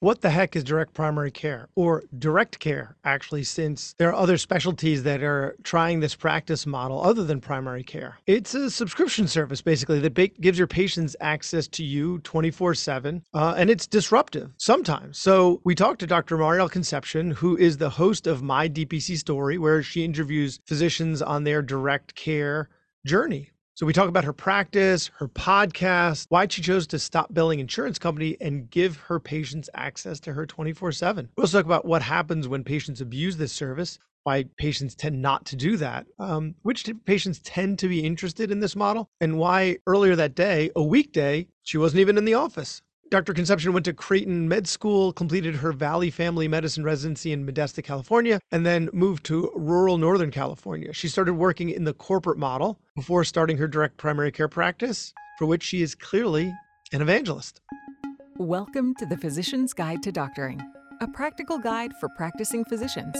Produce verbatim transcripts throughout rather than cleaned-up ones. What the heck is direct primary care, or direct care, actually, since there are other specialties that are trying this practice model other than primary care? It's a subscription service, basically, that gives your patients access to you twenty-four seven, uh, and it's disruptive sometimes. So we talked to Doctor Mariel Concepcion, who is the host of My D P C Story, where she interviews physicians on their direct care journey. So we talk about her practice, her podcast, why she chose to stop billing insurance company and give her patients access to her twenty-four seven. We also talk about what happens when patients abuse this service, why patients tend not to do that, um, which patients tend to be interested in this model, and why earlier that day, a weekday, she wasn't even in the office. Doctor Concepcion went to Creighton Med School, completed her Valley Family Medicine Residency in Modesto, California, and then moved to rural Northern California. She started working in the corporate model before starting her direct primary care practice, for which she is clearly an evangelist. Welcome to The Physician's Guide to Doctoring, a practical guide for practicing physicians.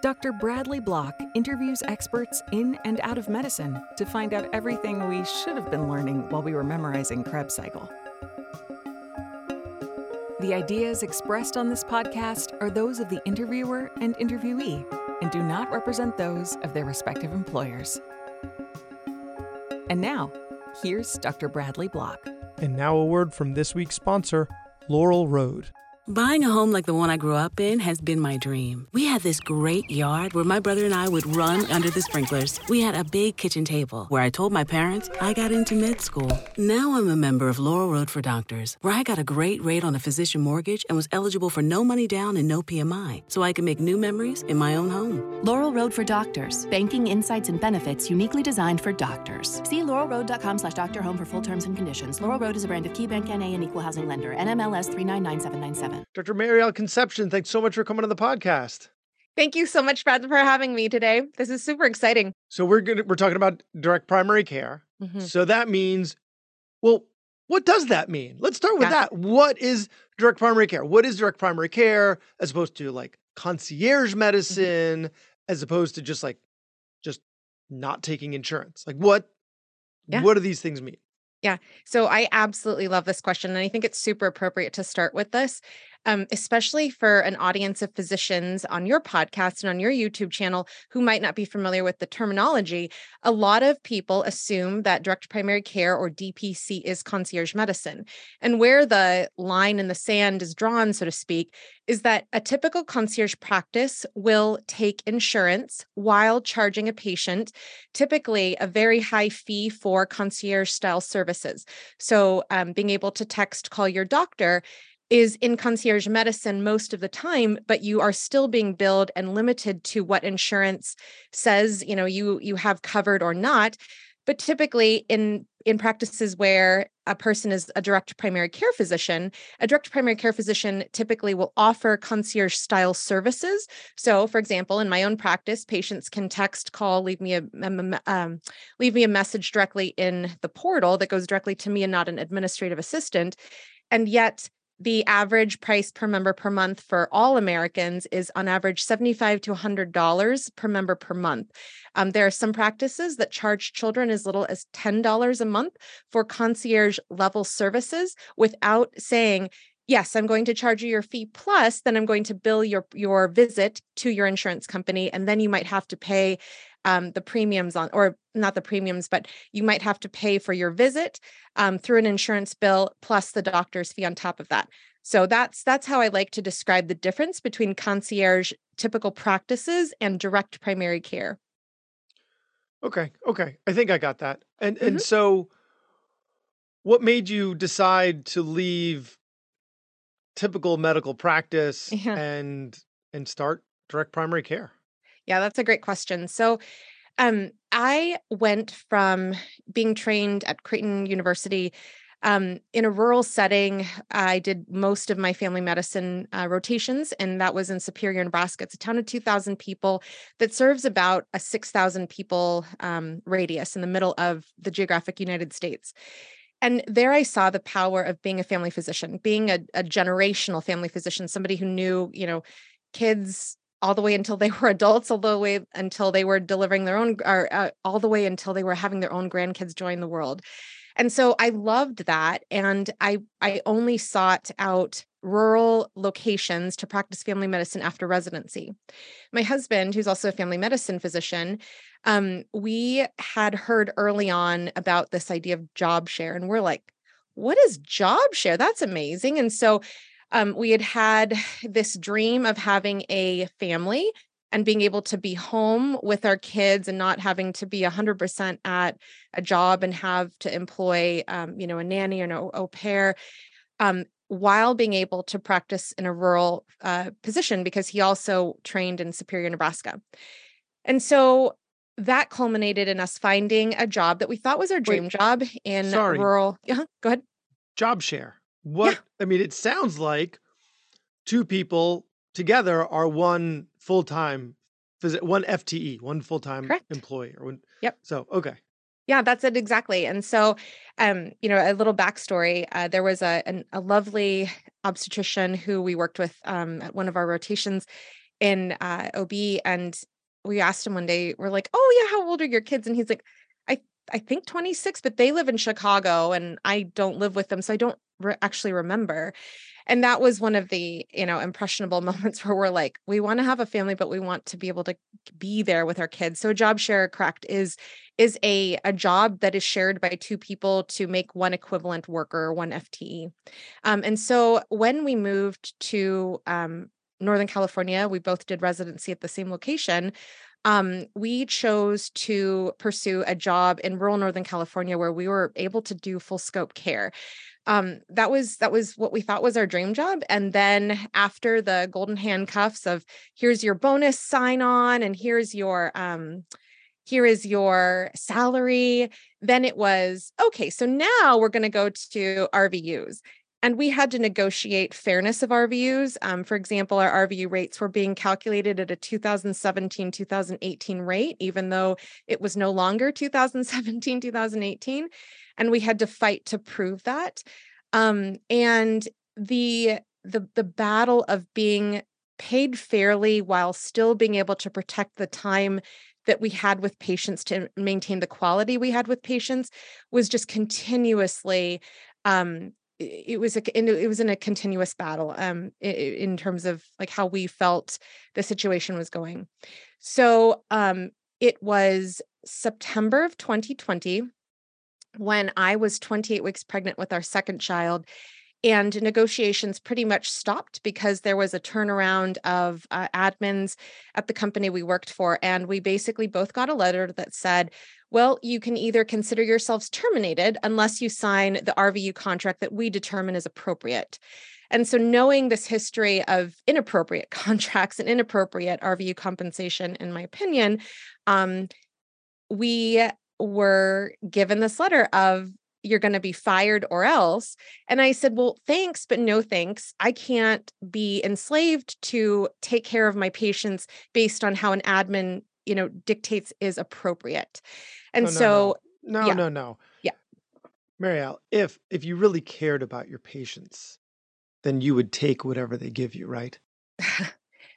Doctor Bradley Block interviews experts in and out of medicine to find out everything we should have been learning while we were memorizing Krebs cycle. The ideas expressed on this podcast are those of the interviewer and interviewee and do not represent those of their respective employers. And now, here's Doctor Bradley Block. And now a word from this week's sponsor, Laurel Road. Buying a home like the one I grew up in has been my dream. We had this great yard where my brother and I would run under the sprinklers. We had a big kitchen table where I told my parents I got into med school. Now I'm a member of Laurel Road for Doctors, where I got a great rate on a physician mortgage and was eligible for no money down and no P M I, so I can make new memories in my own home. Laurel Road for Doctors. Banking insights and benefits uniquely designed for doctors. See laurelroad.com slash doctor home for full terms and conditions. Laurel Road is a brand of KeyBank N A and equal housing lender. N M L S three nine nine seven nine seven. Doctor Mariel Concepcion, thanks so much for coming on the podcast. Thank you so much, Brad, for having me today. This is super exciting. So we're gonna, we're talking about direct primary care. Mm-hmm. So that means, well, what does that mean? Let's start with yeah. that. What is direct primary care? What is direct primary care as opposed to like concierge medicine, mm-hmm. as opposed to just like, just not taking insurance? Like what, yeah. what do these things mean? Yeah. So I absolutely love this question. And I think it's super appropriate to start with this, um, especially for an audience of physicians on your podcast and on your YouTube channel who might not be familiar with the terminology. A lot of people assume that direct primary care or D P C is concierge medicine. And where the line in the sand is drawn, so to speak, is that a typical concierge practice will take insurance while charging a patient, typically a very high fee for concierge style services. So um, being able to text, call your doctor is in concierge medicine most of the time, but you are still being billed and limited to what insurance says, you know, you, you have covered or not. But typically in, in practices where a person is a direct primary care physician, a direct primary care physician typically will offer concierge style services. So for example, in my own practice, patients can text, call, leave me a, um, leave me a message directly in the portal that goes directly to me and not an administrative assistant. And yet the average price per member per month for all Americans is on average seventy-five to one hundred dollars per member per month. Um, there are some practices that charge children as little as ten dollars a month for concierge level services without saying, yes, I'm going to charge you your fee plus then I'm going to bill your, your visit to your insurance company. And then you might have to pay um, the premiums on, or not the premiums, but you might have to pay for your visit um, through an insurance bill plus the doctor's fee on top of that. So that's, that's how I like to describe the difference between concierge typical practices and direct primary care. Okay. Okay. I think I got that. And, mm-hmm. and so what made you decide to leave typical medical practice yeah. and and start direct primary care? Yeah, that's a great question. So um, I went from being trained at Creighton University um, in a rural setting. I did most of my family medicine uh, rotations, and that was in Superior, Nebraska. It's a town of two thousand people that serves about a six thousand people um, radius in the middle of the geographic United States. And there I saw the power of being a family physician, being a, a generational family physician, somebody who knew, you know, kids all the way until they were adults, all the way until they were delivering their own, or uh, all the way until they were having their own grandkids join the world. And so I loved that. And I I only sought out rural locations to practice family medicine after residency. My husband, who's also a family medicine physician, um, we had heard early on about this idea of job share, and we're like, what is job share? That's amazing. And so um, we had had this dream of having a family and being able to be home with our kids and not having to be one hundred percent at a job and have to employ, um, you know, a nanny or an au pair, um, while being able to practice in a rural uh, position, because he also trained in Superior, Nebraska. And so that culminated in us finding a job that we thought was our dream Wait, job in sorry. rural. Uh-huh. Go ahead. Job share. What? Yeah. I mean, it sounds like two people together are one full-time, one F T E, one full-time Correct. employee. Or one, yep. So, okay. Yeah, that's it. Exactly. And so, um, you know, a little backstory, uh, there was a, an, a lovely obstetrician who we worked with um, at one of our rotations in uh, O B. And we asked him one day, we're like, oh yeah, how old are your kids? And he's like, I, I think twenty-six, but they live in Chicago and I don't live with them. So I don't re- actually remember. And that was one of the, you know, impressionable moments where we're like, we want to have a family, but we want to be able to be there with our kids. So job share, correct, is, is a, a job that is shared by two people to make one equivalent worker, one F T E. Um, and so when we moved to um, Northern California, we both did residency at the same location. Um, we chose to pursue a job in rural Northern California where we were able to do full scope care. Um, that was, that was what we thought was our dream job. And then after the golden handcuffs of here's your bonus sign on, and here's your, um, here is your salary. Then it was, okay, so now we're going to go to R V Us. And we had to negotiate fairness of R V Us. Um, for example, our R V U rates were being calculated at a two thousand seventeen, two thousand eighteen rate, even though it was no longer two thousand seventeen, two thousand eighteen. And we had to fight to prove that. Um, and the, the, the battle of being paid fairly while still being able to protect the time that we had with patients, to maintain the quality we had with patients, was just continuously, um, it was a, it was in a continuous battle um, in terms of like how we felt the situation was going. So um, it was September of twenty twenty when I was twenty-eight weeks pregnant with our second child, and negotiations pretty much stopped because there was a turnaround of uh, admins at the company we worked for. And we basically both got a letter that said, well, you can either consider yourselves terminated unless you sign the R V U contract that we determine is appropriate. And so knowing this history of inappropriate contracts and inappropriate R V U compensation, in my opinion, um, we were given this letter of, you're going to be fired or else. And I said, well, thanks, but no thanks. I can't be enslaved to take care of my patients based on how an admin, you know, dictates is appropriate. And no, so, no, no, yeah. no, no. Yeah. Mariel, if, if you really cared about your patients, then you would take whatever they give you, right?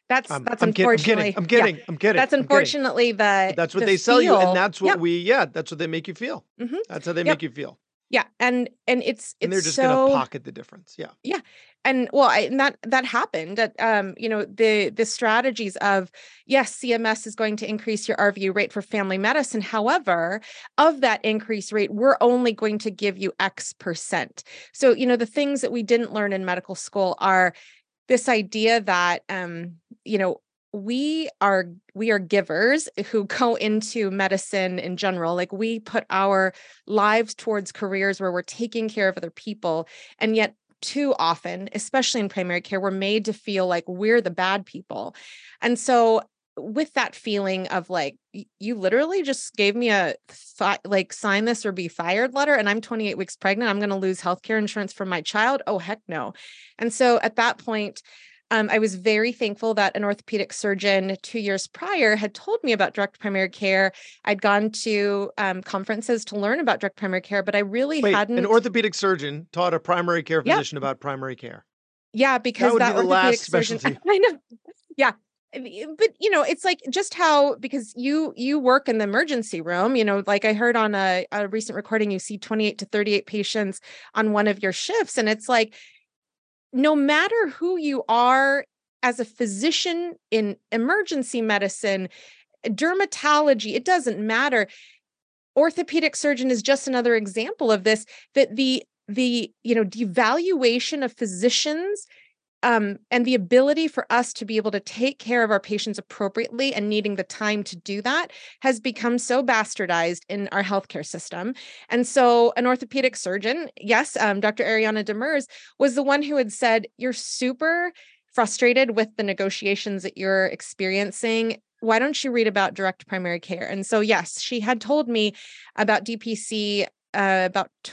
That's, um, that's I'm unfortunately, kidding, I'm kidding, yeah. I'm kidding. That's unfortunately I'm kidding. the, that's what the they sell feel. you. And that's what yeah. we, yeah, that's what they make you feel. Mm-hmm. That's how they yep. make you feel. Yeah. And, and it's, it's and they're just so, going to pocket the difference. Yeah. Yeah. And well, I, and that, that happened at, um, you know, the, the strategies of, yes, C M S is going to increase your R V U rate for family medicine. However, of that increase rate, we're only going to give you X percent. So, you know, the things that we didn't learn in medical school are this idea that, um, you know, we are, we are givers who go into medicine in general. Like we put our lives towards careers where we're taking care of other people. And yet too often, especially in primary care, we're made to feel like we're the bad people. And so with that feeling of like, you literally just gave me a fi- like sign this or be fired letter, and I'm twenty-eight weeks pregnant, I'm going to lose healthcare insurance for my child. Oh, heck no. And so at that point, Um, I was very thankful that an orthopedic surgeon two years prior had told me about direct primary care. I'd gone to um, conferences to learn about direct primary care, but I really Wait, hadn't. An orthopedic surgeon taught a primary care physician yep. about primary care. Yeah, because that, that orthopedic last surgeon. Specialty. I know. Yeah. But, you know, it's like just how, because you, you work in the emergency room, you know, like I heard on a, a recent recording, you see twenty-eight to thirty-eight patients on one of your shifts. And it's like, no matter who you are as a physician in emergency medicine, dermatology, it doesn't matter. Orthopedic surgeon is just another example of this, that the, the, you know, devaluation of physicians um, and the ability for us to be able to take care of our patients appropriately and needing the time to do that has become so bastardized in our healthcare system. And so an orthopedic surgeon, yes, um, Doctor Ariana Demers was the one who had said, you're super frustrated with the negotiations that you're experiencing. Why don't you read about direct primary care? And so, yes, she had told me about D P C uh, about t-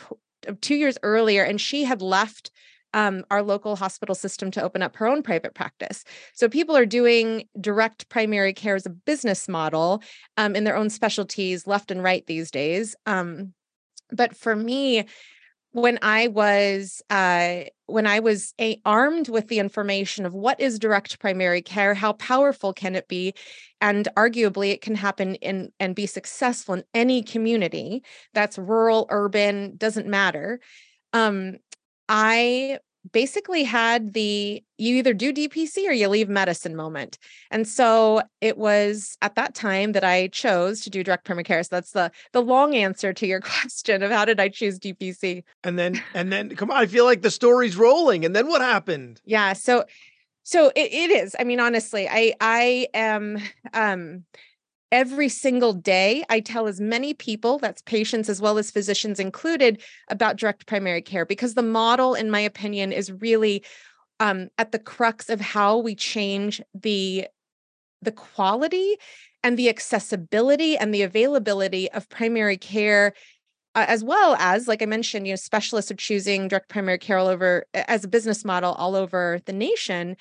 two years earlier, and she had left um, our local hospital system to open up her own private practice. So people are doing direct primary care as a business model um, in their own specialties left and right these days. Um, but for me, when I was uh, when I was a, armed with the information of what is direct primary care, how powerful can it be, and arguably it can happen in and be successful in any community, that's rural, urban, doesn't matter. Um, I basically had the you either do D P C or you leave medicine moment. And so it was at that time that I chose to do direct primary care. So that's the the long answer to your question of how did I choose D P C? And then, and then come on, I feel like the story's rolling. And then what happened? Yeah. So, so it, it is, I mean, honestly, I, I am, um, every single day, I tell as many people, that's patients as well as physicians included, about direct primary care, because the model, in my opinion, is really um, at the crux of how we change the, the quality and the accessibility and the availability of primary care, uh, as well as, like I mentioned, you know, specialists are choosing direct primary care all over as a business model all over the nation.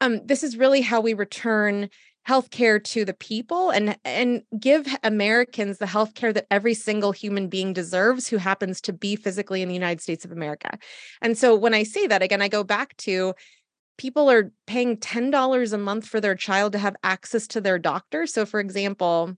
Um, this is really how we return healthcare to the people and and give Americans the healthcare that every single human being deserves who happens to be physically in the United States of America. And so when I say that, again, I go back to people are paying ten dollars a month for their child to have access to their doctor. So for example,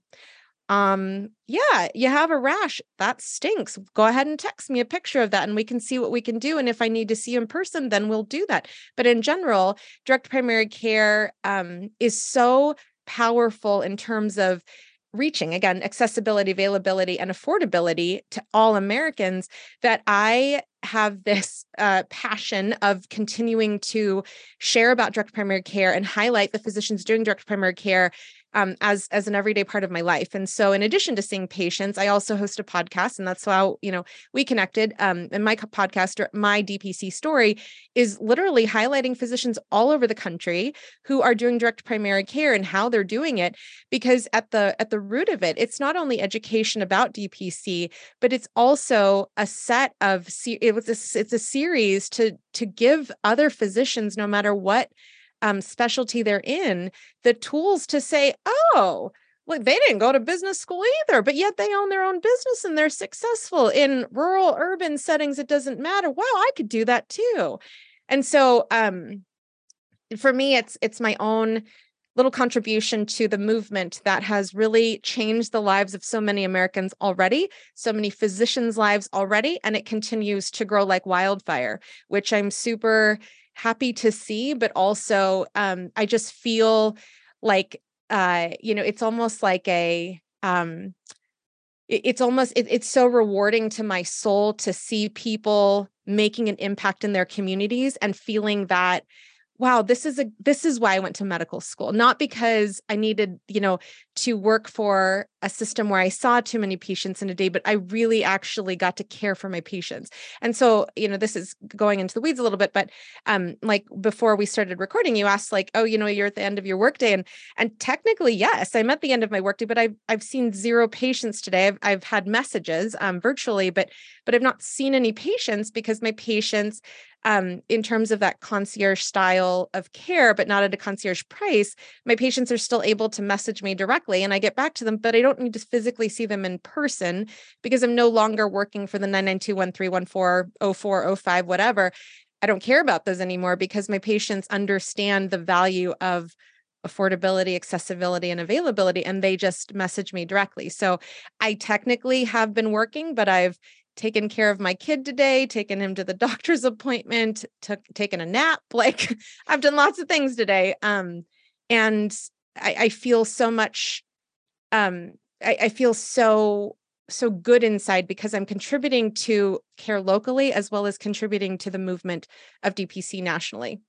um, yeah, you have a rash, that stinks. Go ahead and text me a picture of that and we can see what we can do. And if I need to see you in person, then we'll do that. But in general, direct primary care, um, is so powerful in terms of reaching, again, accessibility, availability, and affordability to all Americans that I have this uh, passion of continuing to share about direct primary care and highlight the physicians doing direct primary care um, as, as an everyday part of my life. And so in addition to seeing patients, I also host a podcast, and that's how, you know, we connected. Um, and my podcast, My D P C Story, is literally highlighting physicians all over the country who are doing direct primary care and how they're doing it. Because at the, at the root of it, it's not only education about D P C, but it's also a set of, it was a, it's a series to, to give other physicians, no matter what Um, specialty they're in, the tools to say, oh, look, they didn't go to business school either, but yet they own their own business and they're successful in rural, urban settings. It doesn't matter. Wow, I could do that too. And so um, for me, it's it's my own little contribution to the movement that has really changed the lives of so many Americans already, so many physicians' lives already, and it continues to grow like wildfire, which I'm super happy to see, but also um, I just feel like, uh, you know, it's almost like a, um, it, it's almost, it, it's so rewarding to my soul to see people making an impact in their communities and feeling that, wow, this is a, this is why I went to medical school, not because I needed, you know, to work for a system where I saw too many patients in a day, but I really actually got to care for my patients. And so, you know, this is going into the weeds a little bit, but um, like before we started recording, you asked like, oh, you know, you're at the end of your workday, and, and technically, yes, I'm at the end of my workday, but I've, I've seen zero patients today. I've, I've had messages um, virtually, but, but I've not seen any patients because my patients, Um, in terms of that concierge style of care, but not at a concierge price, my patients are still able to message me directly and I get back to them, but I don't need to physically see them in person because I'm no longer working for the nine nine two, one three one four, oh four oh five, whatever. I don't care about those anymore because my patients understand the value of affordability, accessibility, and availability, and they just message me directly. So I technically have been working, but I've taken care of my kid today, taken him to the doctor's appointment, took taken a nap. Like I've done lots of things today. Um, and I, I feel so much, um, I, I feel so, so good inside because I'm contributing to care locally, as well as contributing to the movement of D P C nationally.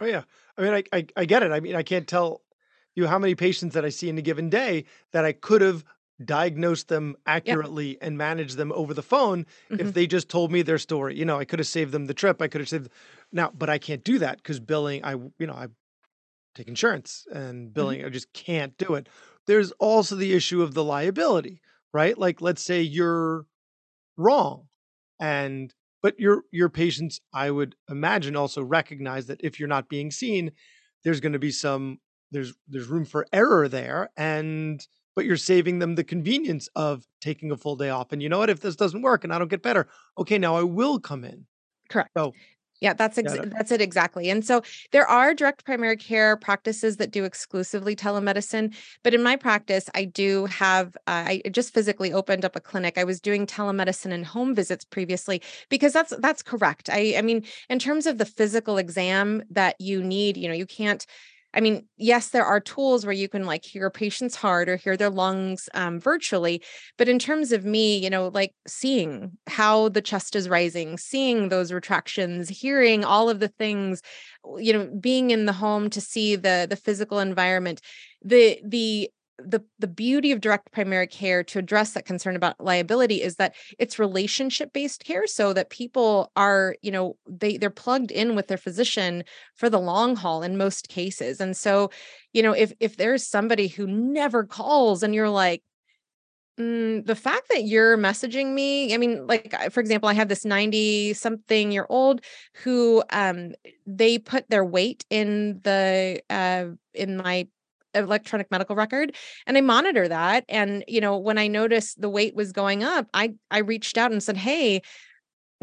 Oh yeah. I mean, I, I, I get it. I mean, I can't tell you how many patients that I see in a given day that I could have diagnosed them accurately, yep, and managed them over the phone. Mm-hmm. If they just told me their story, you know, I could have saved them the trip. I could have saved them. Now, but I can't do that because billing, I, you know, I take insurance and billing, mm-hmm, I just can't do it. There's also the issue of the liability, right? Like, let's say you're wrong and, but your, your patients, I would imagine, also recognize that if you're not being seen, there's going to be some, there's, there's room for error there. And, but you're saving them the convenience of taking a full day off. And you know what, if this doesn't work and I don't get better, okay, now I will come in. Correct. So, yeah, that's, ex- that's it. Exactly. And so there are direct primary care practices that do exclusively telemedicine, but in my practice, I do have, uh, I just physically opened up a clinic. I was doing telemedicine and home visits previously, because that's, that's correct. I, I mean, in terms of the physical exam that you need, you know, you can't, I mean, yes, there are tools where you can like hear a patient's heart or hear their lungs um, virtually. But in terms of me, you know, like seeing how the chest is rising, seeing those retractions, hearing all of the things, you know, being in the home to see the the physical environment, the the the the beauty of direct primary care to address that concern about liability is that it's relationship-based care, so that people are, you know, they, they're plugged in with their physician for the long haul in most cases. And so, you know, if, if there's somebody who never calls and you're like, mm, the fact that you're messaging me, I mean, like, for example, I have this ninety something year old who, um, they put their weight in the, uh, in my electronic medical record. And I monitor that. And, you know, when I noticed the weight was going up, I, I reached out and said, hey,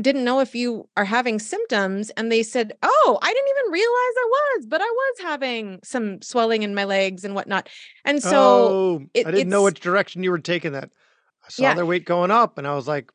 didn't know if you are having symptoms. And they said, oh, I didn't even realize I was, but I was having some swelling in my legs and whatnot. And so oh, it, I didn't know which direction you were taking that. I saw yeah. their weight going up and I was like,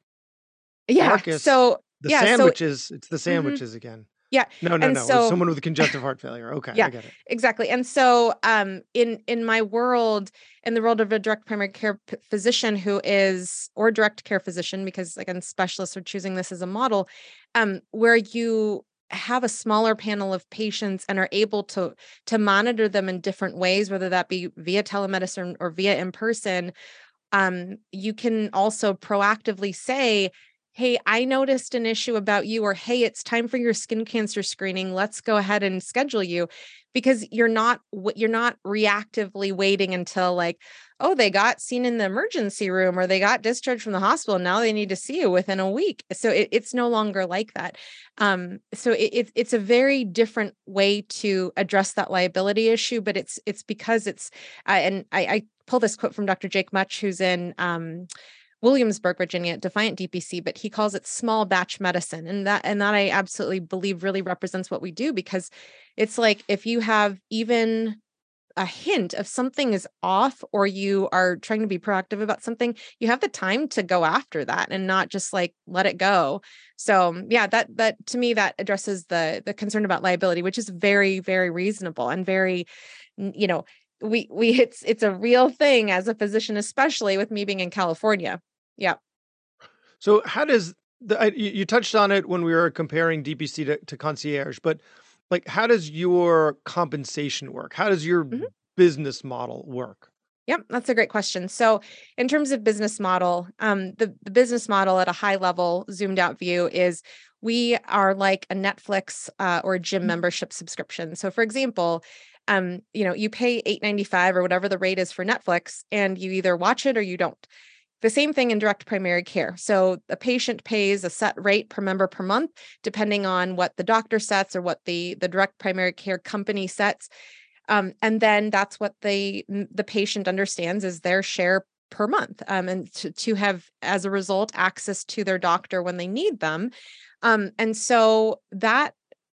yeah, Marcus, so the yeah, sandwiches, so, it's the sandwiches mm-hmm. again. Yeah. No, no, and no. So, someone with congestive heart failure. Okay. Yeah, I get it. Exactly. And so um, in, in my world, in the world of a direct primary care p- physician who is, or direct care physician, because again, specialists are choosing this as a model, um, where you have a smaller panel of patients and are able to, to monitor them in different ways, whether that be via telemedicine or via in-person, um, you can also proactively say, hey, I noticed an issue about you, or hey, it's time for your skin cancer screening. Let's go ahead and schedule you, because you're not, you're not reactively waiting until like, oh, they got seen in the emergency room or they got discharged from the hospital. Now they need to see you within a week. So it, it's no longer like that. Um, so it, it, it's a very different way to address that liability issue, but it's, it's because it's, uh, and I, I pull this quote from Doctor Jake Much, who's in, um, Williamsburg, Virginia, at Defiant D P C, but he calls it small batch medicine. And that, and that I absolutely believe really represents what we do, because it's like, if you have even a hint of something is off, or you are trying to be proactive about something, you have the time to go after that and not just like, let it go. So yeah, that, that to me, that addresses the, the concern about liability, which is very, very reasonable and very, you know, we, we, it's, it's a real thing as a physician, especially with me being in California. Yeah. So how does the, you touched on it when we were comparing D P C to, to concierge, but like, how does your compensation work? How does your mm-hmm. business model work? Yep. That's a great question. So in terms of business model, um, the, the business model at a high level zoomed out view is we are like a Netflix uh, or a gym mm-hmm. membership subscription. So for example, um, you know, you pay eight ninety-five or whatever the rate is for Netflix, and you either watch it or you don't. The same thing in direct primary care. So a patient pays a set rate per member per month, depending on what the doctor sets or what the, the direct primary care company sets. Um, and then that's what the, the patient understands is their share per month, um, and to, to have, as a result, access to their doctor when they need them. Um, and so that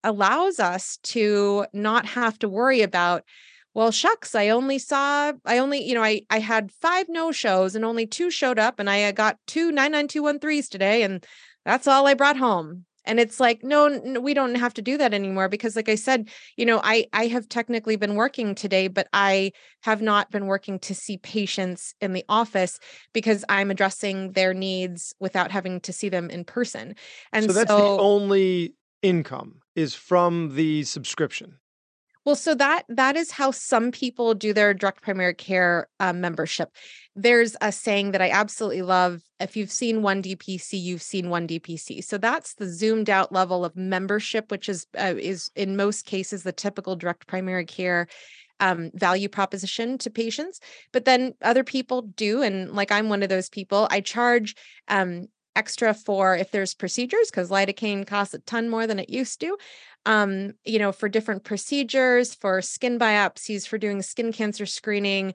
allows us to not have to worry about, well, shucks, I only saw, I only, you know, I, I had five no-shows and only two showed up, and I got two nine nine two one threes today, and that's all I brought home. And it's like, no, no, we don't have to do that anymore. Because like I said, you know, I, I have technically been working today, but I have not been working to see patients in the office because I'm addressing their needs without having to see them in person. And so that's so, the only income is from the subscription. Well, so that that is how some people do their direct primary care uh, membership. There's a saying that I absolutely love. If you've seen one D P C, you've seen one D P C. So that's the zoomed out level of membership, which is uh, is in most cases the typical direct primary care um, value proposition to patients. But then other people do, and like I'm one of those people, I charge um, extra for if there's procedures, because lidocaine costs a ton more than it used to. Um, you know, for different procedures, for skin biopsies, for doing skin cancer screening,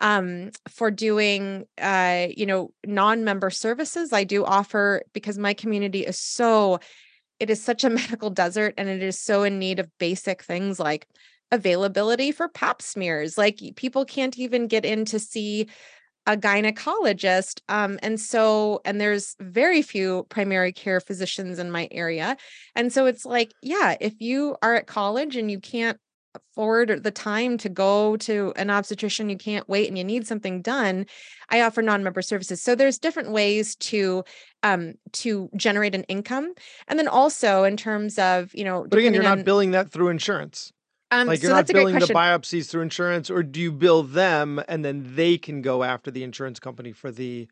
um, for doing, uh, you know, non-member services. I do offer, because my community is so, it is such a medical desert, and it is so in need of basic things like availability for pap smears. Like people can't even get in to see a gynecologist. Um, and so, and there's very few primary care physicians in my area. And so it's like, yeah, if you are at college and you can't afford the time to go to an obstetrician, you can't wait and you need something done, I offer non-member services. So there's different ways to, um, to generate an income. And then also in terms of, you know, but again, you're not on, billing that through insurance. Um, like you're so not billing the biopsies through insurance, or do you bill them and then they can go after the insurance company for the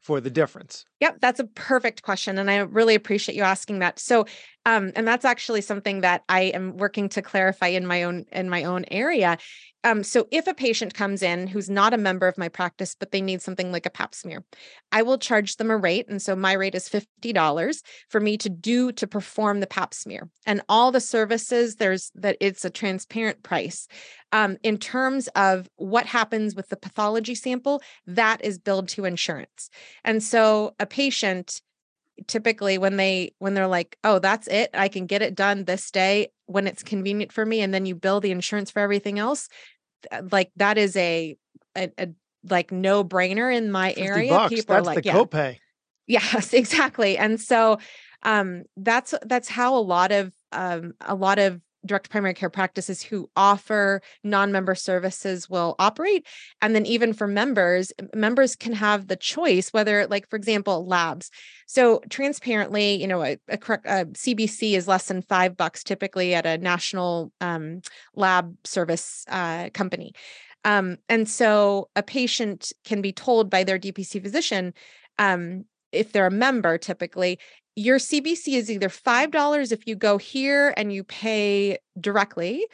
for the difference? Yep, that's a perfect question, and I really appreciate you asking that. So, um, and that's actually something that I am working to clarify in my own in my own area. Um, so, if a patient comes in who's not a member of my practice, but they need something like a pap smear, I will charge them a rate. And so my rate is fifty dollars for me to do, to perform the pap smear. And all the services, there's that, it's a transparent price. Um, in terms of what happens with the pathology sample, that is billed to insurance. And so a patient, typically when they, when they're like, oh, that's it, I can get it done this day when it's convenient for me, and then you bill the insurance for everything else, like that is a, a, a like no brainer in my area. fifty bucks, people that's are like, the yeah, copay. Yes, exactly. And so, um, that's, that's how a lot of, um, a lot of direct primary care practices who offer non-member services will operate. And then even for members, members can have the choice whether, like, for example, labs. So transparently, you know, a, a, a C B C is less than five bucks typically at a national um, lab service uh, company. Um, and so a patient can be told by their D P C physician, um, if they're a member typically, your C B C is either five dollars if you go here and you pay directly,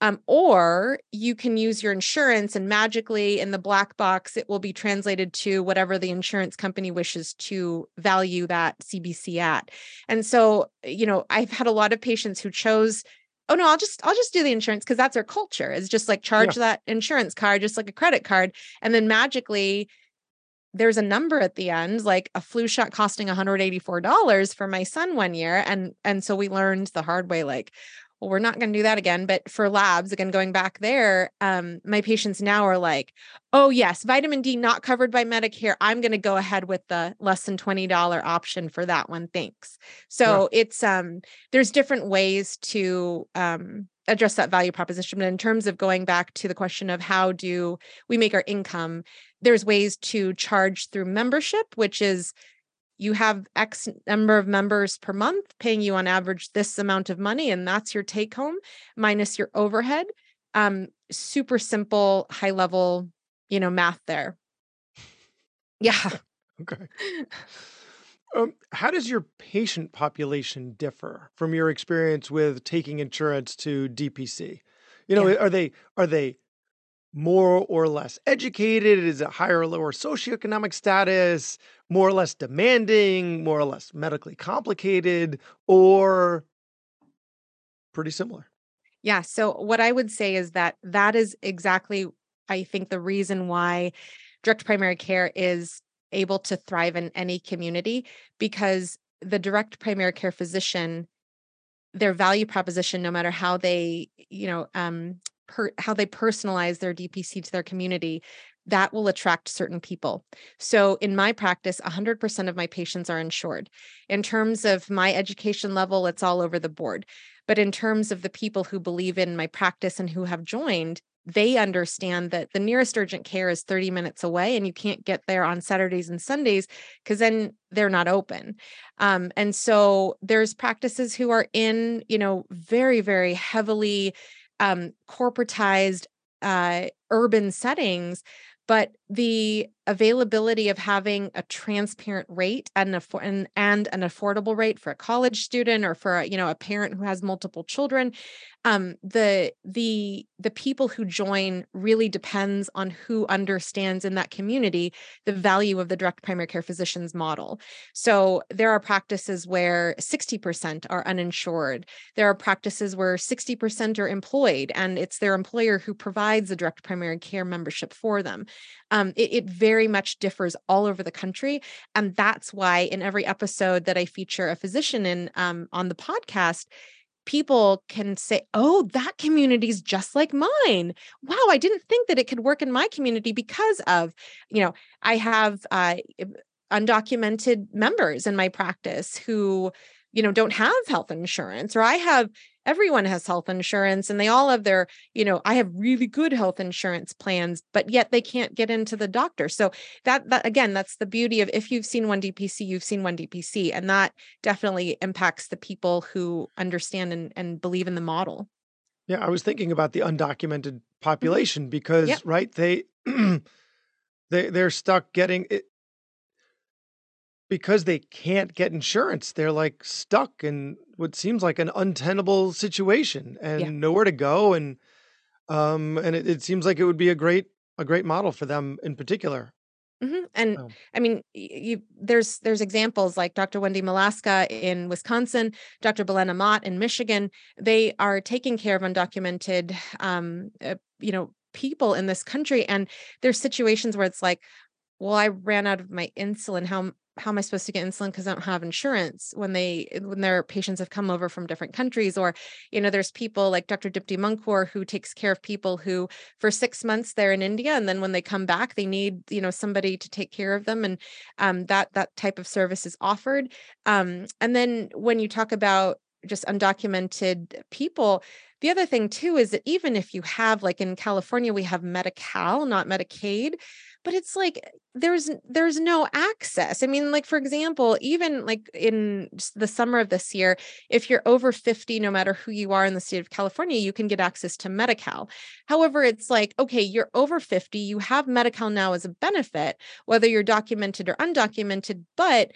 um, or you can use your insurance, and magically in the black box, it will be translated to whatever the insurance company wishes to value that C B C at. And so, you know, I've had a lot of patients who chose, oh no, I'll just, I'll just do the insurance, because that's our culture. It's just like charge yeah. that insurance card, just like a credit card. And then magically, there's a number at the end, like a flu shot costing one hundred eighty-four dollars for my son one year. And, and so we learned the hard way, like, well, we're not going to do that again. But for labs, again, going back there, um, my patients now are like, oh yes, vitamin D not covered by Medicare, I'm going to go ahead with the less than twenty dollars option for that one. Thanks. So yeah. it's, um, there's different ways to, um, address that value proposition. But in terms of going back to the question of how do we make our income, there's ways to charge through membership, which is you have X number of members per month paying you on average this amount of money, and that's your take home minus your overhead. Um, super simple, high level, you know, math there. Yeah. Okay. Um, how does your patient population differ from your experience with taking insurance to D P C? You know, yeah. are they are they more or less educated? Is it higher or lower socioeconomic status? More or less demanding? More or less medically complicated? Or pretty similar? Yeah. So what I would say is that that is exactly, I think, the reason why direct primary care is able to thrive in any community, because the direct primary care physician, their value proposition, no matter how they, you know, um, per, how they personalize their D P C to their community, that will attract certain people. So in my practice, one hundred percent of my patients are insured. In terms of my education level, it's all over the board. But in terms of the people who believe in my practice and who have joined, they understand that the nearest urgent care is thirty minutes away and you can't get there on Saturdays and Sundays because then they're not open. Um, and so there's practices who are in, you know, very, very heavily um, corporatized uh, urban settings, but the availability of having a transparent rate and, affo- and, and an affordable rate for a college student or for a, you know, a parent who has multiple children, um, the the the people who join really depends on who understands in that community the value of the direct primary care physicians model. So there are practices where sixty percent are uninsured. There are practices where sixty percent are employed, and it's their employer who provides the direct primary care membership for them. Um, it, it very much differs all over the country. And that's why in every episode that I feature a physician in um, on the podcast, people can say, oh, that community is just like mine. Wow, I didn't think that it could work in my community because of, you know, I have uh, undocumented members in my practice who, you know, don't have health insurance, or I have everyone has health insurance and they all have their, you know, I have really good health insurance plans, but yet they can't get into the doctor. So that, that again, that's the beauty of if you've seen one D P C, you've seen one D P C, and that definitely impacts the people who understand and, and believe in the model. Yeah. I was thinking about the undocumented population because, yep. right, they, they, they're stuck getting it because they can't get insurance. They're like stuck in what seems like an untenable situation and yeah. nowhere to go. And, um, and it, it seems like it would be a great, a great model for them in particular. Mm-hmm. And oh. I mean, you, there's, there's examples like Doctor Wendy Malaska in Wisconsin, Doctor Belena Mott in Michigan. They are taking care of undocumented, um, uh, you know, people in this country. And there's situations where it's like, well, I ran out of my insulin. How How am I supposed to get insulin because I don't have insurance when they when their patients have come over from different countries? Or, you know, there's people like Doctor Dipti Mankur who takes care of people who for six months they're in India. And then when they come back, they need, you know, somebody to take care of them. And um, that that type of service is offered. Um, and then when you talk about just undocumented people, the other thing, too, is that even if you have, like in California, we have Medi-Cal, not Medicaid, but it's like there's there's no access. I mean, like, for example, even like in the summer of this year, if you're over fifty, no matter who you are in the state of California, you can get access to Medi-Cal. However, it's like, okay, you're over fifty, you have Medi-Cal now as a benefit, whether you're documented or undocumented, but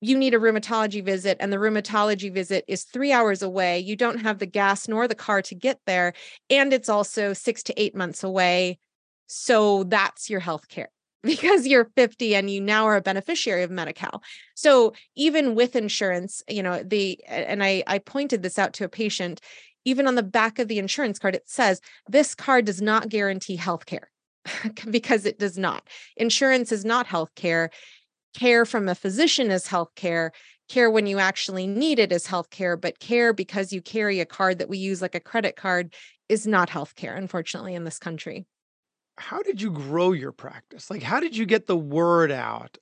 you need a rheumatology visit, and the rheumatology visit is three hours away. You don't have the gas nor the car to get there. And it's also six to eight months away. So that's your healthcare because you're fifty and you now are a beneficiary of Medi-Cal. So even with insurance, you know, the, and I, I pointed this out to a patient, even on the back of the insurance card, it says, this card does not guarantee healthcare because it does not. Insurance is not healthcare. Care from a physician is healthcare. Care when you actually need it is healthcare, but care because you carry a card that we use like a credit card is not healthcare, unfortunately, in this country. How did you grow your practice? Like, how did you get the word out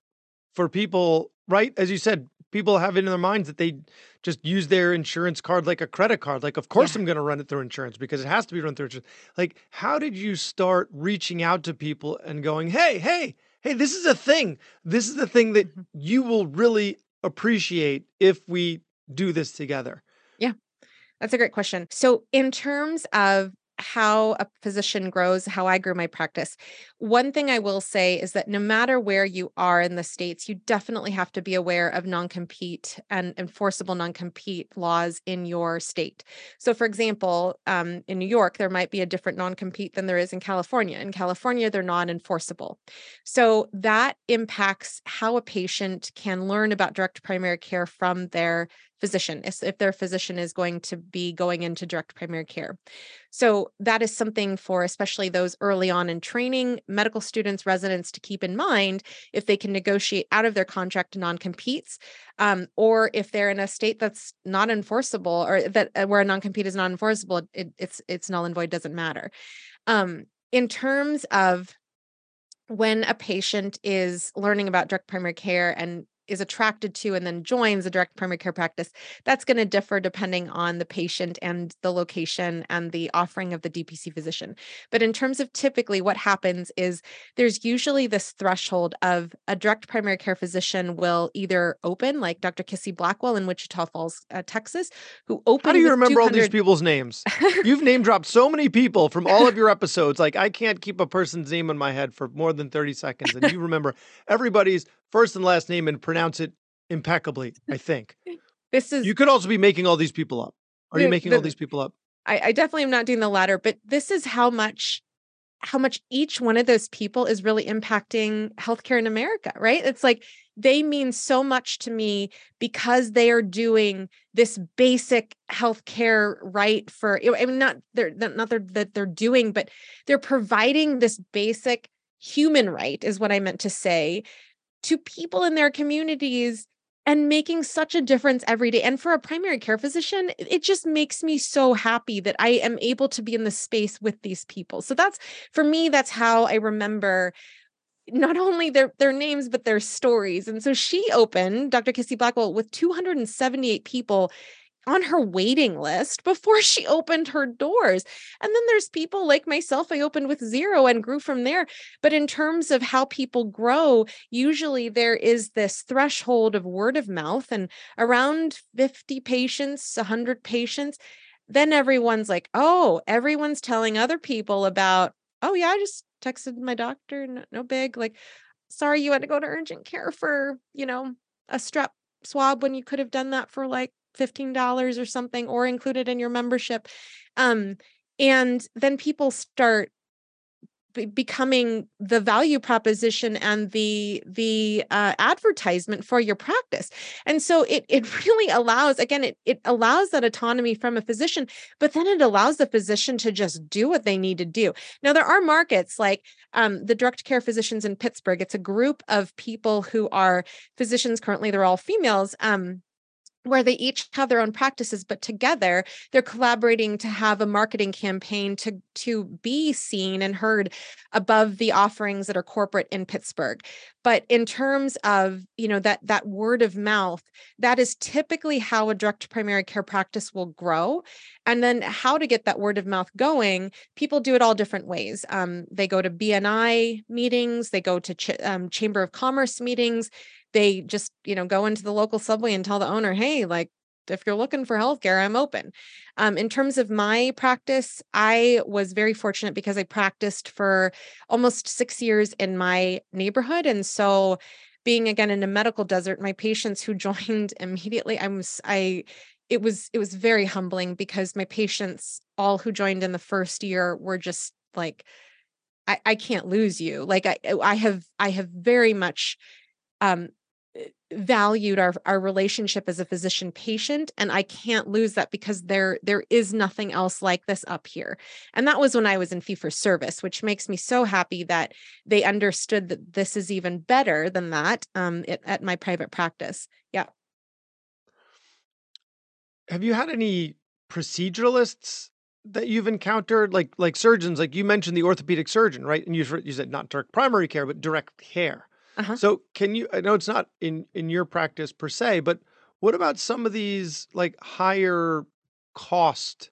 for people, right? As you said, people have it in their minds that they just use their insurance card like a credit card. Like, of course, yeah. I'm going to run it through insurance because it has to be run through insurance. Like, how did you start reaching out to people and going, hey, hey, hey, this is a thing. This is the thing that you will really appreciate if we do this together. Yeah, that's a great question. So in terms of how a physician grows, how I grew my practice, one thing I will say is that no matter where you are in the states, you definitely have to be aware of non-compete and enforceable non-compete laws in your state. So for example, um, in New York, there might be a different non-compete than there is in California. In California, they're non-enforceable. So that impacts how a patient can learn about direct primary care from their physician, if their physician is going to be going into direct primary care. So that is something for especially those early on in training, medical students, residents to keep in mind if they can negotiate out of their contract non-competes, um, or if they're in a state that's not enforceable or that where a non-compete is not enforceable, it, it's it's null and void, doesn't matter. Um, in terms of when a patient is learning about direct primary care and is attracted to and then joins a direct primary care practice, that's going to differ depending on the patient and the location and the offering of the D P C physician. But in terms of typically what happens is there's usually this threshold of a direct primary care physician will either open, like Doctor Kissy Blackwell in Wichita Falls, uh, Texas, who opened. How do you remember two hundred all these people's names? You've name dropped so many people from all of your episodes. Like I can't keep a person's name in my head for more than thirty seconds. And you remember everybody's first and last name and pronounce it impeccably, I think. This is. You could also be making all these people up. Are the, you making the, all these people up? I, I definitely am not doing the latter, but this is how much how much each one of those people is really impacting healthcare in America, right? It's like they mean so much to me because they are doing this basic healthcare right for, I mean, not, they're, not they're, that they're doing, but they're providing this basic human right is what I meant to say, to people in their communities and making such a difference every day. And for a primary care physician, it just makes me so happy that I am able to be in the space with these people. So that's, for me, that's how I remember not only their, their names, but their stories. And so she opened, Doctor Kissy Blackwell, with two hundred seventy-eight people on her waiting list before she opened her doors. And then there's people like myself, I opened with zero and grew from there. But in terms of how people grow, usually there is this threshold of word of mouth and around fifty patients, one hundred patients. Then everyone's like, oh, everyone's telling other people about, oh yeah, I just texted my doctor, no, no big, like, sorry, you had to go to urgent care for, you know, a strep swab when you could have done that for like fifteen dollars or something, or included in your membership. Um, and then people start b- becoming the value proposition and the, the uh, advertisement for your practice. And so it, it really allows, again, it, it allows that autonomy from a physician, but then it allows the physician to just do what they need to do. Now, there are markets like um, the Direct Care Physicians in Pittsburgh. It's a group of people who are physicians. Currently, they're all females, um, where they each have their own practices, but together they're collaborating to have a marketing campaign to, to be seen and heard above the offerings that are corporate in Pittsburgh. But in terms of, you know, that, that word of mouth, that is typically how a direct primary care practice will grow. And then how to get that word of mouth going, people do it all different ways. Um, they go to B N I meetings, they go to ch- um, Chamber of Commerce meetings, they just, you know, go into the local Subway and tell the owner, hey, like, if you're looking for healthcare, I'm open. Um, in terms of my practice, I was very fortunate because I practiced for almost six years in my neighborhood. And so being, again, in a medical desert, my patients who joined immediately, I was, I, it was, it was very humbling because my patients, all who joined in the first year were just like, I, I can't lose you. Like I, I have, I have very much, um, valued our, our relationship as a physician patient. And I can't lose that because there, there is nothing else like this up here. And that was when I was in fee for service, which makes me so happy that they understood that this is even better than that um, it, at my private practice. Yeah. Have you had any proceduralists that you've encountered, like, like surgeons, like you mentioned the orthopedic surgeon, right? And you, you said not direct primary care, but direct care. Uh-huh. So can you, I know it's not in, in your practice per se, but what about some of these like higher cost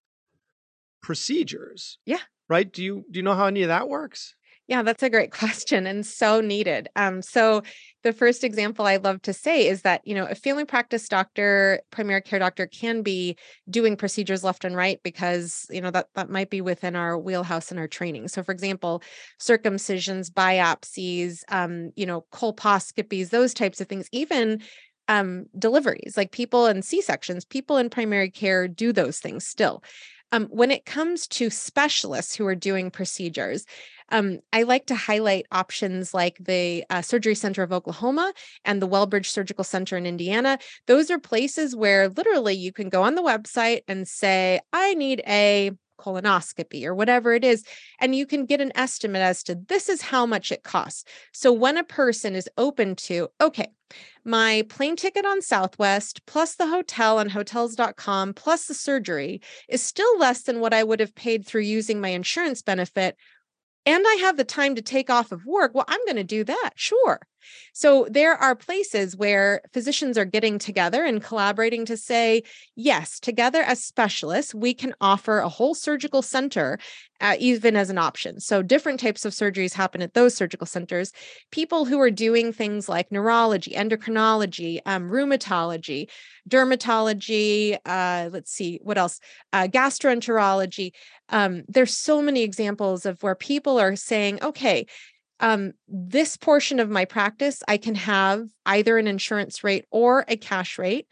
procedures? Yeah. Right. Do you, do you know how any of that works? Yeah, that's a great question and so needed. Um, so the first example I love to say is that, you know, a family practice doctor, primary care doctor can be doing procedures left and right because, you know, that, that might be within our wheelhouse and our training. So for example, circumcisions, biopsies, um, you know, colposcopies, those types of things, even um, deliveries, like people in C-sections, people in primary care do those things still. Um, when it comes to specialists who are doing procedures, Um, I like to highlight options like the uh, Surgery Center of Oklahoma and the Wellbridge Surgical Center in Indiana. Those are places where literally you can go on the website and say, I need a colonoscopy or whatever it is, and you can get an estimate as to this is how much it costs. So when a person is open to, okay, my plane ticket on Southwest plus the hotel on hotels dot com plus the surgery is still less than what I would have paid through using my insurance benefit, and I have the time to take off of work, well, I'm going to do that. Sure. So there are places where physicians are getting together and collaborating to say, yes, together as specialists, we can offer a whole surgical center, uh, even as an option. So different types of surgeries happen at those surgical centers. People who are doing things like neurology, endocrinology, um, rheumatology, dermatology, uh, let's see, what else? Uh, gastroenterology. Um, there's so many examples of where people are saying, okay, Um, this portion of my practice, I can have either an insurance rate or a cash rate,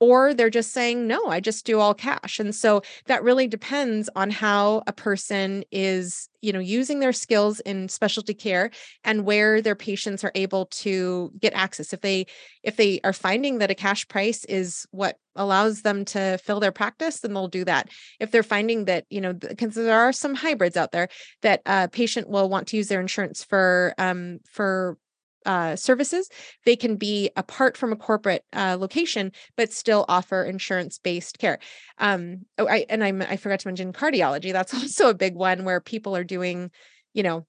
or they're just saying, no, I just do all cash. And so that really depends on how a person is, you know, using their skills in specialty care and where their patients are able to get access. If they, if they are finding that a cash price is what allows them to fill their practice, then they'll do that. If they're finding that, you know, because there are some hybrids out there that a patient will want to use their insurance for, um, for, Uh, services, they can be apart from a corporate uh, location, but still offer insurance-based care. Um, oh, I, and I'm, I forgot to mention cardiology. That's also a big one where people are doing, you know,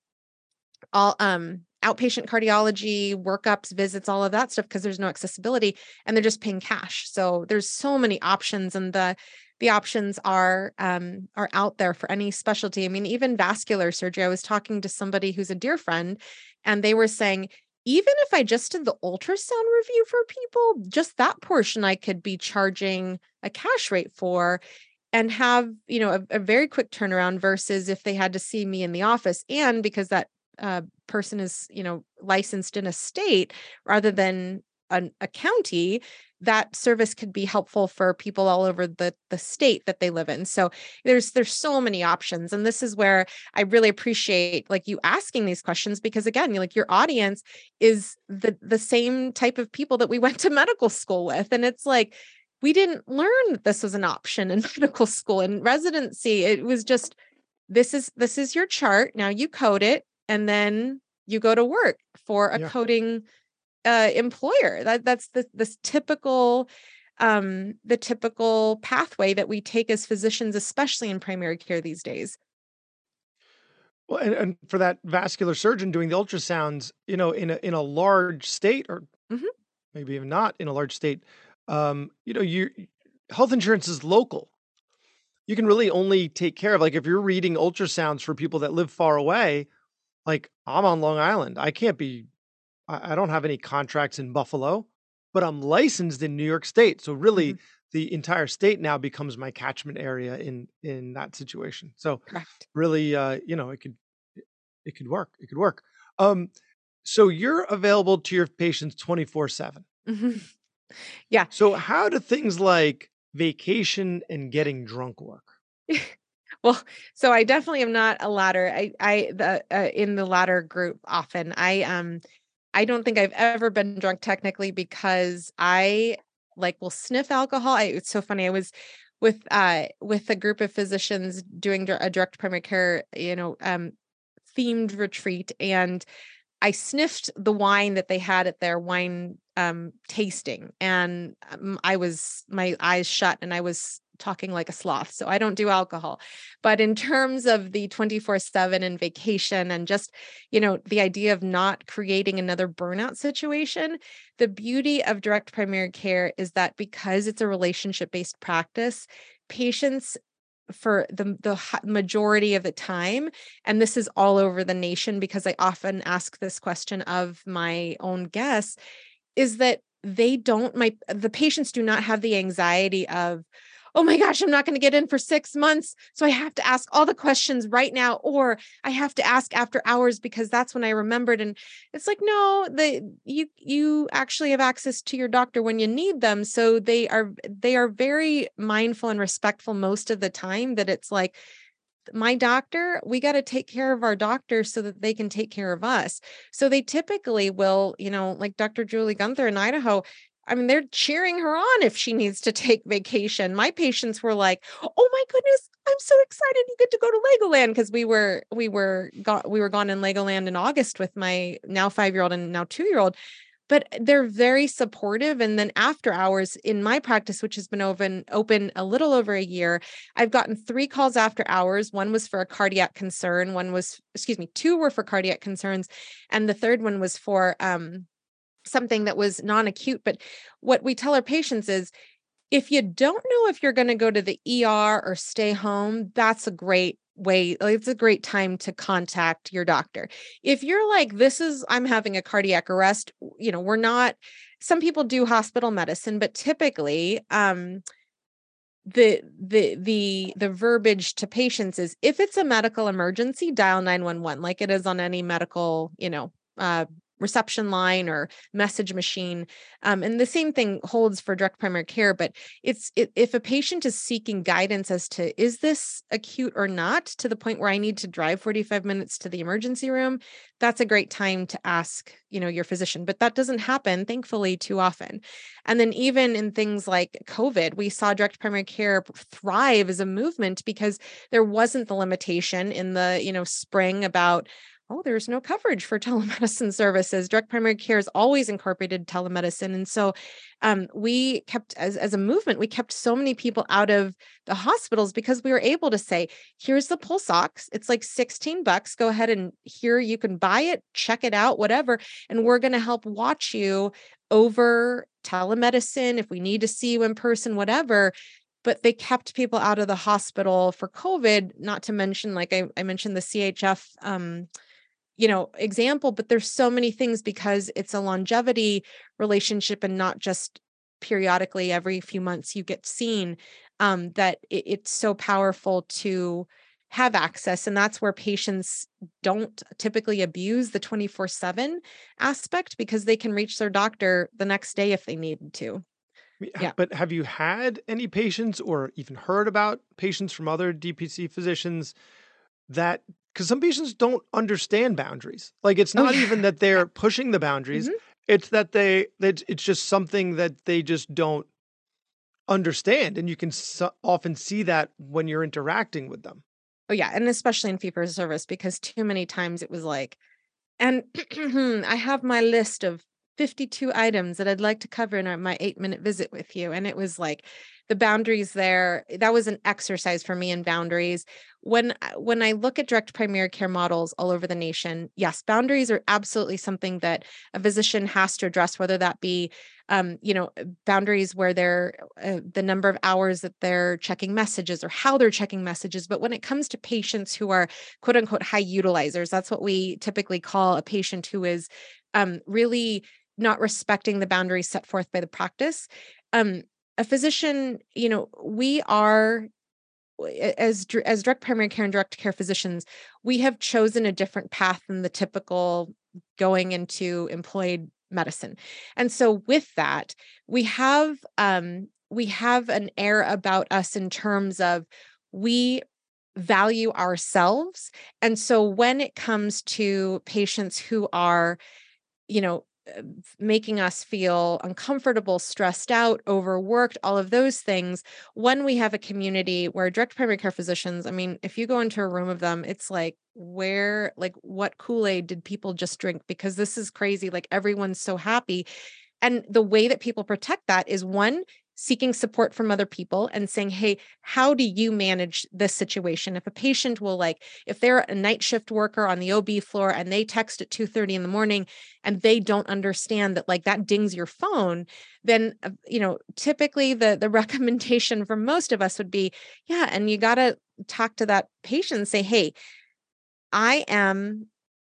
all um, outpatient cardiology, workups, visits, all of that stuff, because there's no accessibility and they're just paying cash. So there's so many options, and the The options are um, are out there for any specialty. I mean, even vascular surgery. I was talking to somebody who's a dear friend, and they were saying, even if I just did the ultrasound review for people, just that portion I could be charging a cash rate for and have, you know, a, a very quick turnaround versus if they had to see me in the office. And because that uh, person is, you know, licensed in a state rather than a, a county, that service could be helpful for people all over the, the state that they live in. So there's, there's so many options. And this is where I really appreciate like you asking these questions, because again, you're like, your audience is the, the same type of people that we went to medical school with. And it's like, we didn't learn that this was an option in medical school and residency. It was just, this is, this is your chart. Now you code it, and then you go to work for a yeah. coding Uh, employer. That that's the this typical, um, the typical pathway that we take as physicians, especially in primary care these days. Well, and, and for that vascular surgeon doing the ultrasounds, you know, in a in a large state, or mm-hmm. maybe even not in a large state, um, you know, your health insurance is local. You can really only take care of, like, if you're reading ultrasounds for people that live far away. Like, I'm on Long Island, I can't be. I don't have any contracts in Buffalo, but I'm licensed in New York State. So really mm-hmm. the entire state now becomes my catchment area in, in that situation. So Correct. really, uh, you know, it could, it could work. It could work. Um, so you're available to your patients twenty-four seven. Mm-hmm. Yeah. So how do things like vacation and getting drunk work? Well, so I definitely am not a latter. I, I, the, uh, in the latter group often, I, um, I don't think I've ever been drunk technically, because I like will sniff alcohol. I, it's so funny. I was with uh, with a group of physicians doing a direct primary care, you know, um, themed retreat, and I sniffed the wine that they had at their wine um, tasting, and um, I was my eyes shut, and I was talking like a sloth. So I don't do alcohol. But in terms of the twenty-four seven and vacation and just, you know, the idea of not creating another burnout situation, the beauty of direct primary care is that because it's a relationship-based practice, patients for the, the majority of the time, and this is all over the nation, because I often ask this question of my own guests, is that they don't, my, the patients do not have the anxiety of, oh my gosh, I'm not going to get in for six months. So I have to ask all the questions right now, or I have to ask after hours because that's when I remembered. And it's like, no, the, you, you actually have access to your doctor when you need them. So they are, they are very mindful and respectful most of the time, that it's like, my doctor, we got to take care of our doctor so that they can take care of us. So they typically will, you know, like Doctor Julie Gunther in Idaho, I mean, they're cheering her on if she needs to take vacation. My patients were like, oh my goodness, I'm so excited you get to go to Legoland, because we were, we were, got, we were gone in Legoland in August with my now five-year-old and now two-year-old. But they're very supportive. And then after hours in my practice, which has been open, open a little over a year, I've gotten three calls after hours. One was for a cardiac concern. One was, excuse me, two were for cardiac concerns. And the third one was for um, something that was non-acute. But what we tell our patients is, if you don't know if you're going to go to the E R or stay home, that's a great way. It's a great time to contact your doctor. If you're like, this is, I'm having a cardiac arrest, you know, we're not, some people do hospital medicine, but typically, um, the, the, the, the verbiage to patients is, if it's a medical emergency, dial nine one one, like it is on any medical, you know, uh, reception line or message machine. Um, and the same thing holds for direct primary care, but it's, it, if a patient is seeking guidance as to, is this acute or not, to the point where I need to drive forty-five minutes to the emergency room, that's a great time to ask, you know, your physician, but that doesn't happen, thankfully, too often. And then even in things like COVID, we saw direct primary care thrive as a movement because there wasn't the limitation in the, you know, spring about, oh, there's no coverage for telemedicine services. Direct primary care has always incorporated telemedicine. And so um, we kept, as, as a movement, we kept so many people out of the hospitals because we were able to say, here's the pulse ox. It's like sixteen bucks. Go ahead and here you can buy it, check it out, whatever. And we're going to help watch you over telemedicine if we need to see you in person, whatever. But they kept people out of the hospital for COVID, not to mention, like I, I mentioned, the C H F um you know, example, but there's so many things because it's a longevity relationship and not just periodically every few months you get seen, um, that it, it's so powerful to have access. And that's where patients don't typically abuse the twenty-four seven aspect, because they can reach their doctor the next day if they needed to. Yeah. But have you had any patients or even heard about patients from other D P C physicians that, because some patients don't understand boundaries. Like, it's not oh, yeah. even that they're pushing the boundaries. Mm-hmm. It's that they, that it's just something that they just don't understand. And you can so often see that when you're interacting with them. Oh yeah. And especially in fee-for-service, because too many times it was like, and I have my list of fifty-two items that I'd like to cover in our, my eight minute visit with you. And it was like, the boundaries there, that was an exercise for me in boundaries. When, when I look at direct primary care models all over the nation, yes, boundaries are absolutely something that a physician has to address, whether that be, um, you know, boundaries where they're, uh, the number of hours that they're checking messages or how they're checking messages. But when it comes to patients who are quote unquote high utilizers, that's what we typically call a patient who is Um, really not respecting the boundaries set forth by the practice. Um, a physician, you know, we are, as as direct primary care and direct care physicians, we have chosen a different path than the typical going into employed medicine. And so with that, we have, um, we have an air about us in terms of we value ourselves. And so when it comes to patients who are, you know, making us feel uncomfortable, stressed out, overworked, all of those things. When we have a community where direct primary care physicians, I mean, if you go into a room of them, it's like, where, like, what Kool-Aid did people just drink? Because this is crazy. Like, everyone's so happy. And the way that people protect that is, one, seeking support from other people and saying, hey, how do you manage this situation? If a patient will, like, if they're a night shift worker on the O B floor and they text at two thirty in the morning and they don't understand that, like, that dings your phone, then, uh, you know, typically the, the recommendation for most of us would be, yeah, and you got to talk to that patient and say, hey, I am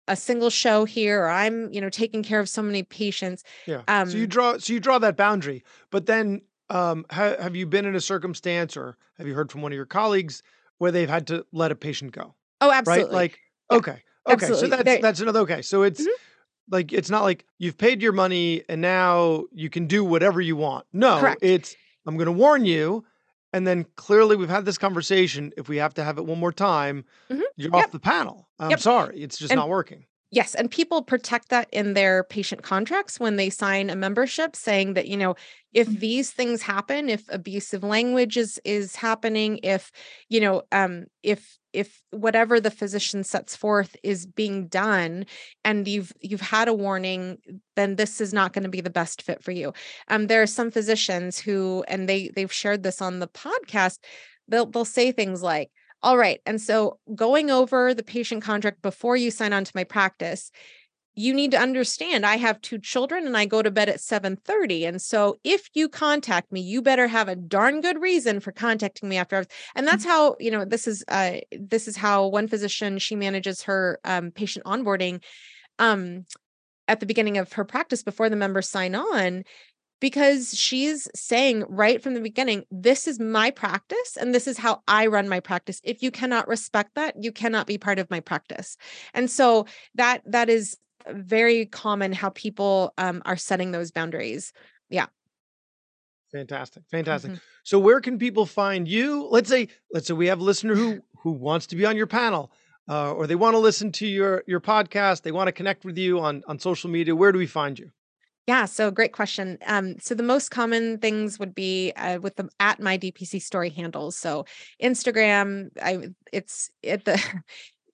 a single show here, or I'm, you know, taking care of so many patients. Yeah. Um, so you draw, so you draw that boundary, but then Um, ha- have you been in a circumstance, or have you heard from one of your colleagues where they've had to let a patient go? Oh, absolutely. Right? Like, yeah. okay, okay. Absolutely. So that's, there... that's another, okay. So it's mm-hmm. like, it's not like you've paid your money and now you can do whatever you want. No, Correct. It's, I'm going to warn you. And then clearly we've had this conversation. If we have to have it one more time, mm-hmm. you're yep. off the panel. I'm yep. sorry. It's just and- not working. Yes. And people protect that in their patient contracts when they sign a membership saying that, you know, if these things happen, if abusive language is, is happening, if, you know, um, if, if whatever the physician sets forth is being done and you've, you've had a warning, then this is not going to be the best fit for you. Um, there are some physicians who, and they, they've shared this on the podcast, they'll, they'll say things like, all right. And so going over the patient contract before you sign on to my practice, you need to understand I have two children and I go to bed at seven thirty. And so if you contact me, you better have a darn good reason for contacting me after hours. And that's how, you know, this is, uh, this is how one physician, she manages her um, patient onboarding um, at the beginning of her practice before the members sign on. Because she's saying right from the beginning, this is my practice and this is how I run my practice. If you cannot respect that, you cannot be part of my practice. And so that that is very common how people um, are setting those boundaries. Yeah. Fantastic. Fantastic. Mm-hmm. So where can people find you? Let's say, let's say we have a listener who who wants to be on your panel uh, or they want to listen to your, your podcast. They want to connect with you on, on social media. Where do we find you? Yeah. So great question. Um, so the most common things would be uh, with the at My D P C Story handles. So Instagram, I it's at the,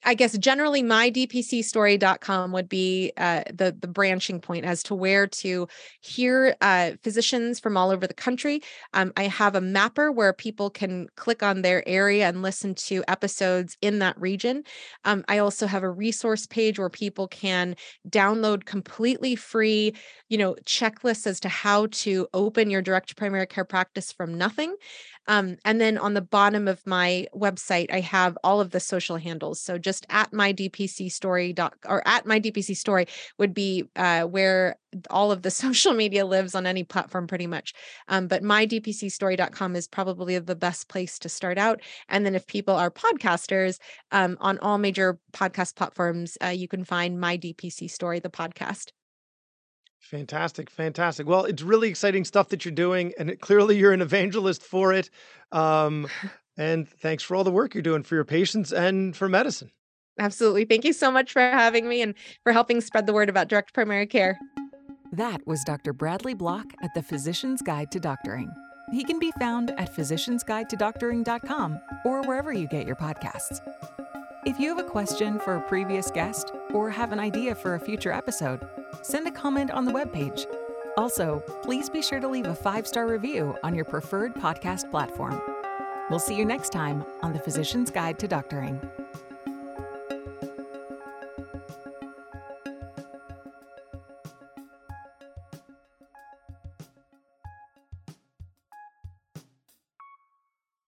I guess, generally my d p c story dot com would be uh, the, the branching point as to where to hear uh, physicians from all over the country. Um, I have a mapper where people can click on their area and listen to episodes in that region. Um, I also have a resource page where people can download completely free, you know, checklists as to how to open your direct primary care practice from nothing. Um, and then on the bottom of my website, I have all of the social handles. So just at my D P C story doc, or at my D P C story would be uh, where all of the social media lives on any platform pretty much. Um, but my d p c story dot com is probably the best place to start out. And then if people are podcasters um, on all major podcast platforms, uh, you can find My D P C Story, the podcast. Fantastic. Fantastic. Well, it's really exciting stuff that you're doing, and it, clearly you're an evangelist for it. Um, and thanks for all the work you're doing for your patients and for medicine. Absolutely. Thank you so much for having me and for helping spread the word about direct primary care. That was Doctor Bradley Block at The Physician's Guide to Doctoring. He can be found at physicians guide to doctoring dot com or wherever you get your podcasts. If you have a question for a previous guest or have an idea for a future episode, send a comment on the webpage. Also, please be sure to leave a five-star review on your preferred podcast platform. We'll see you next time on The Physician's Guide to Doctoring.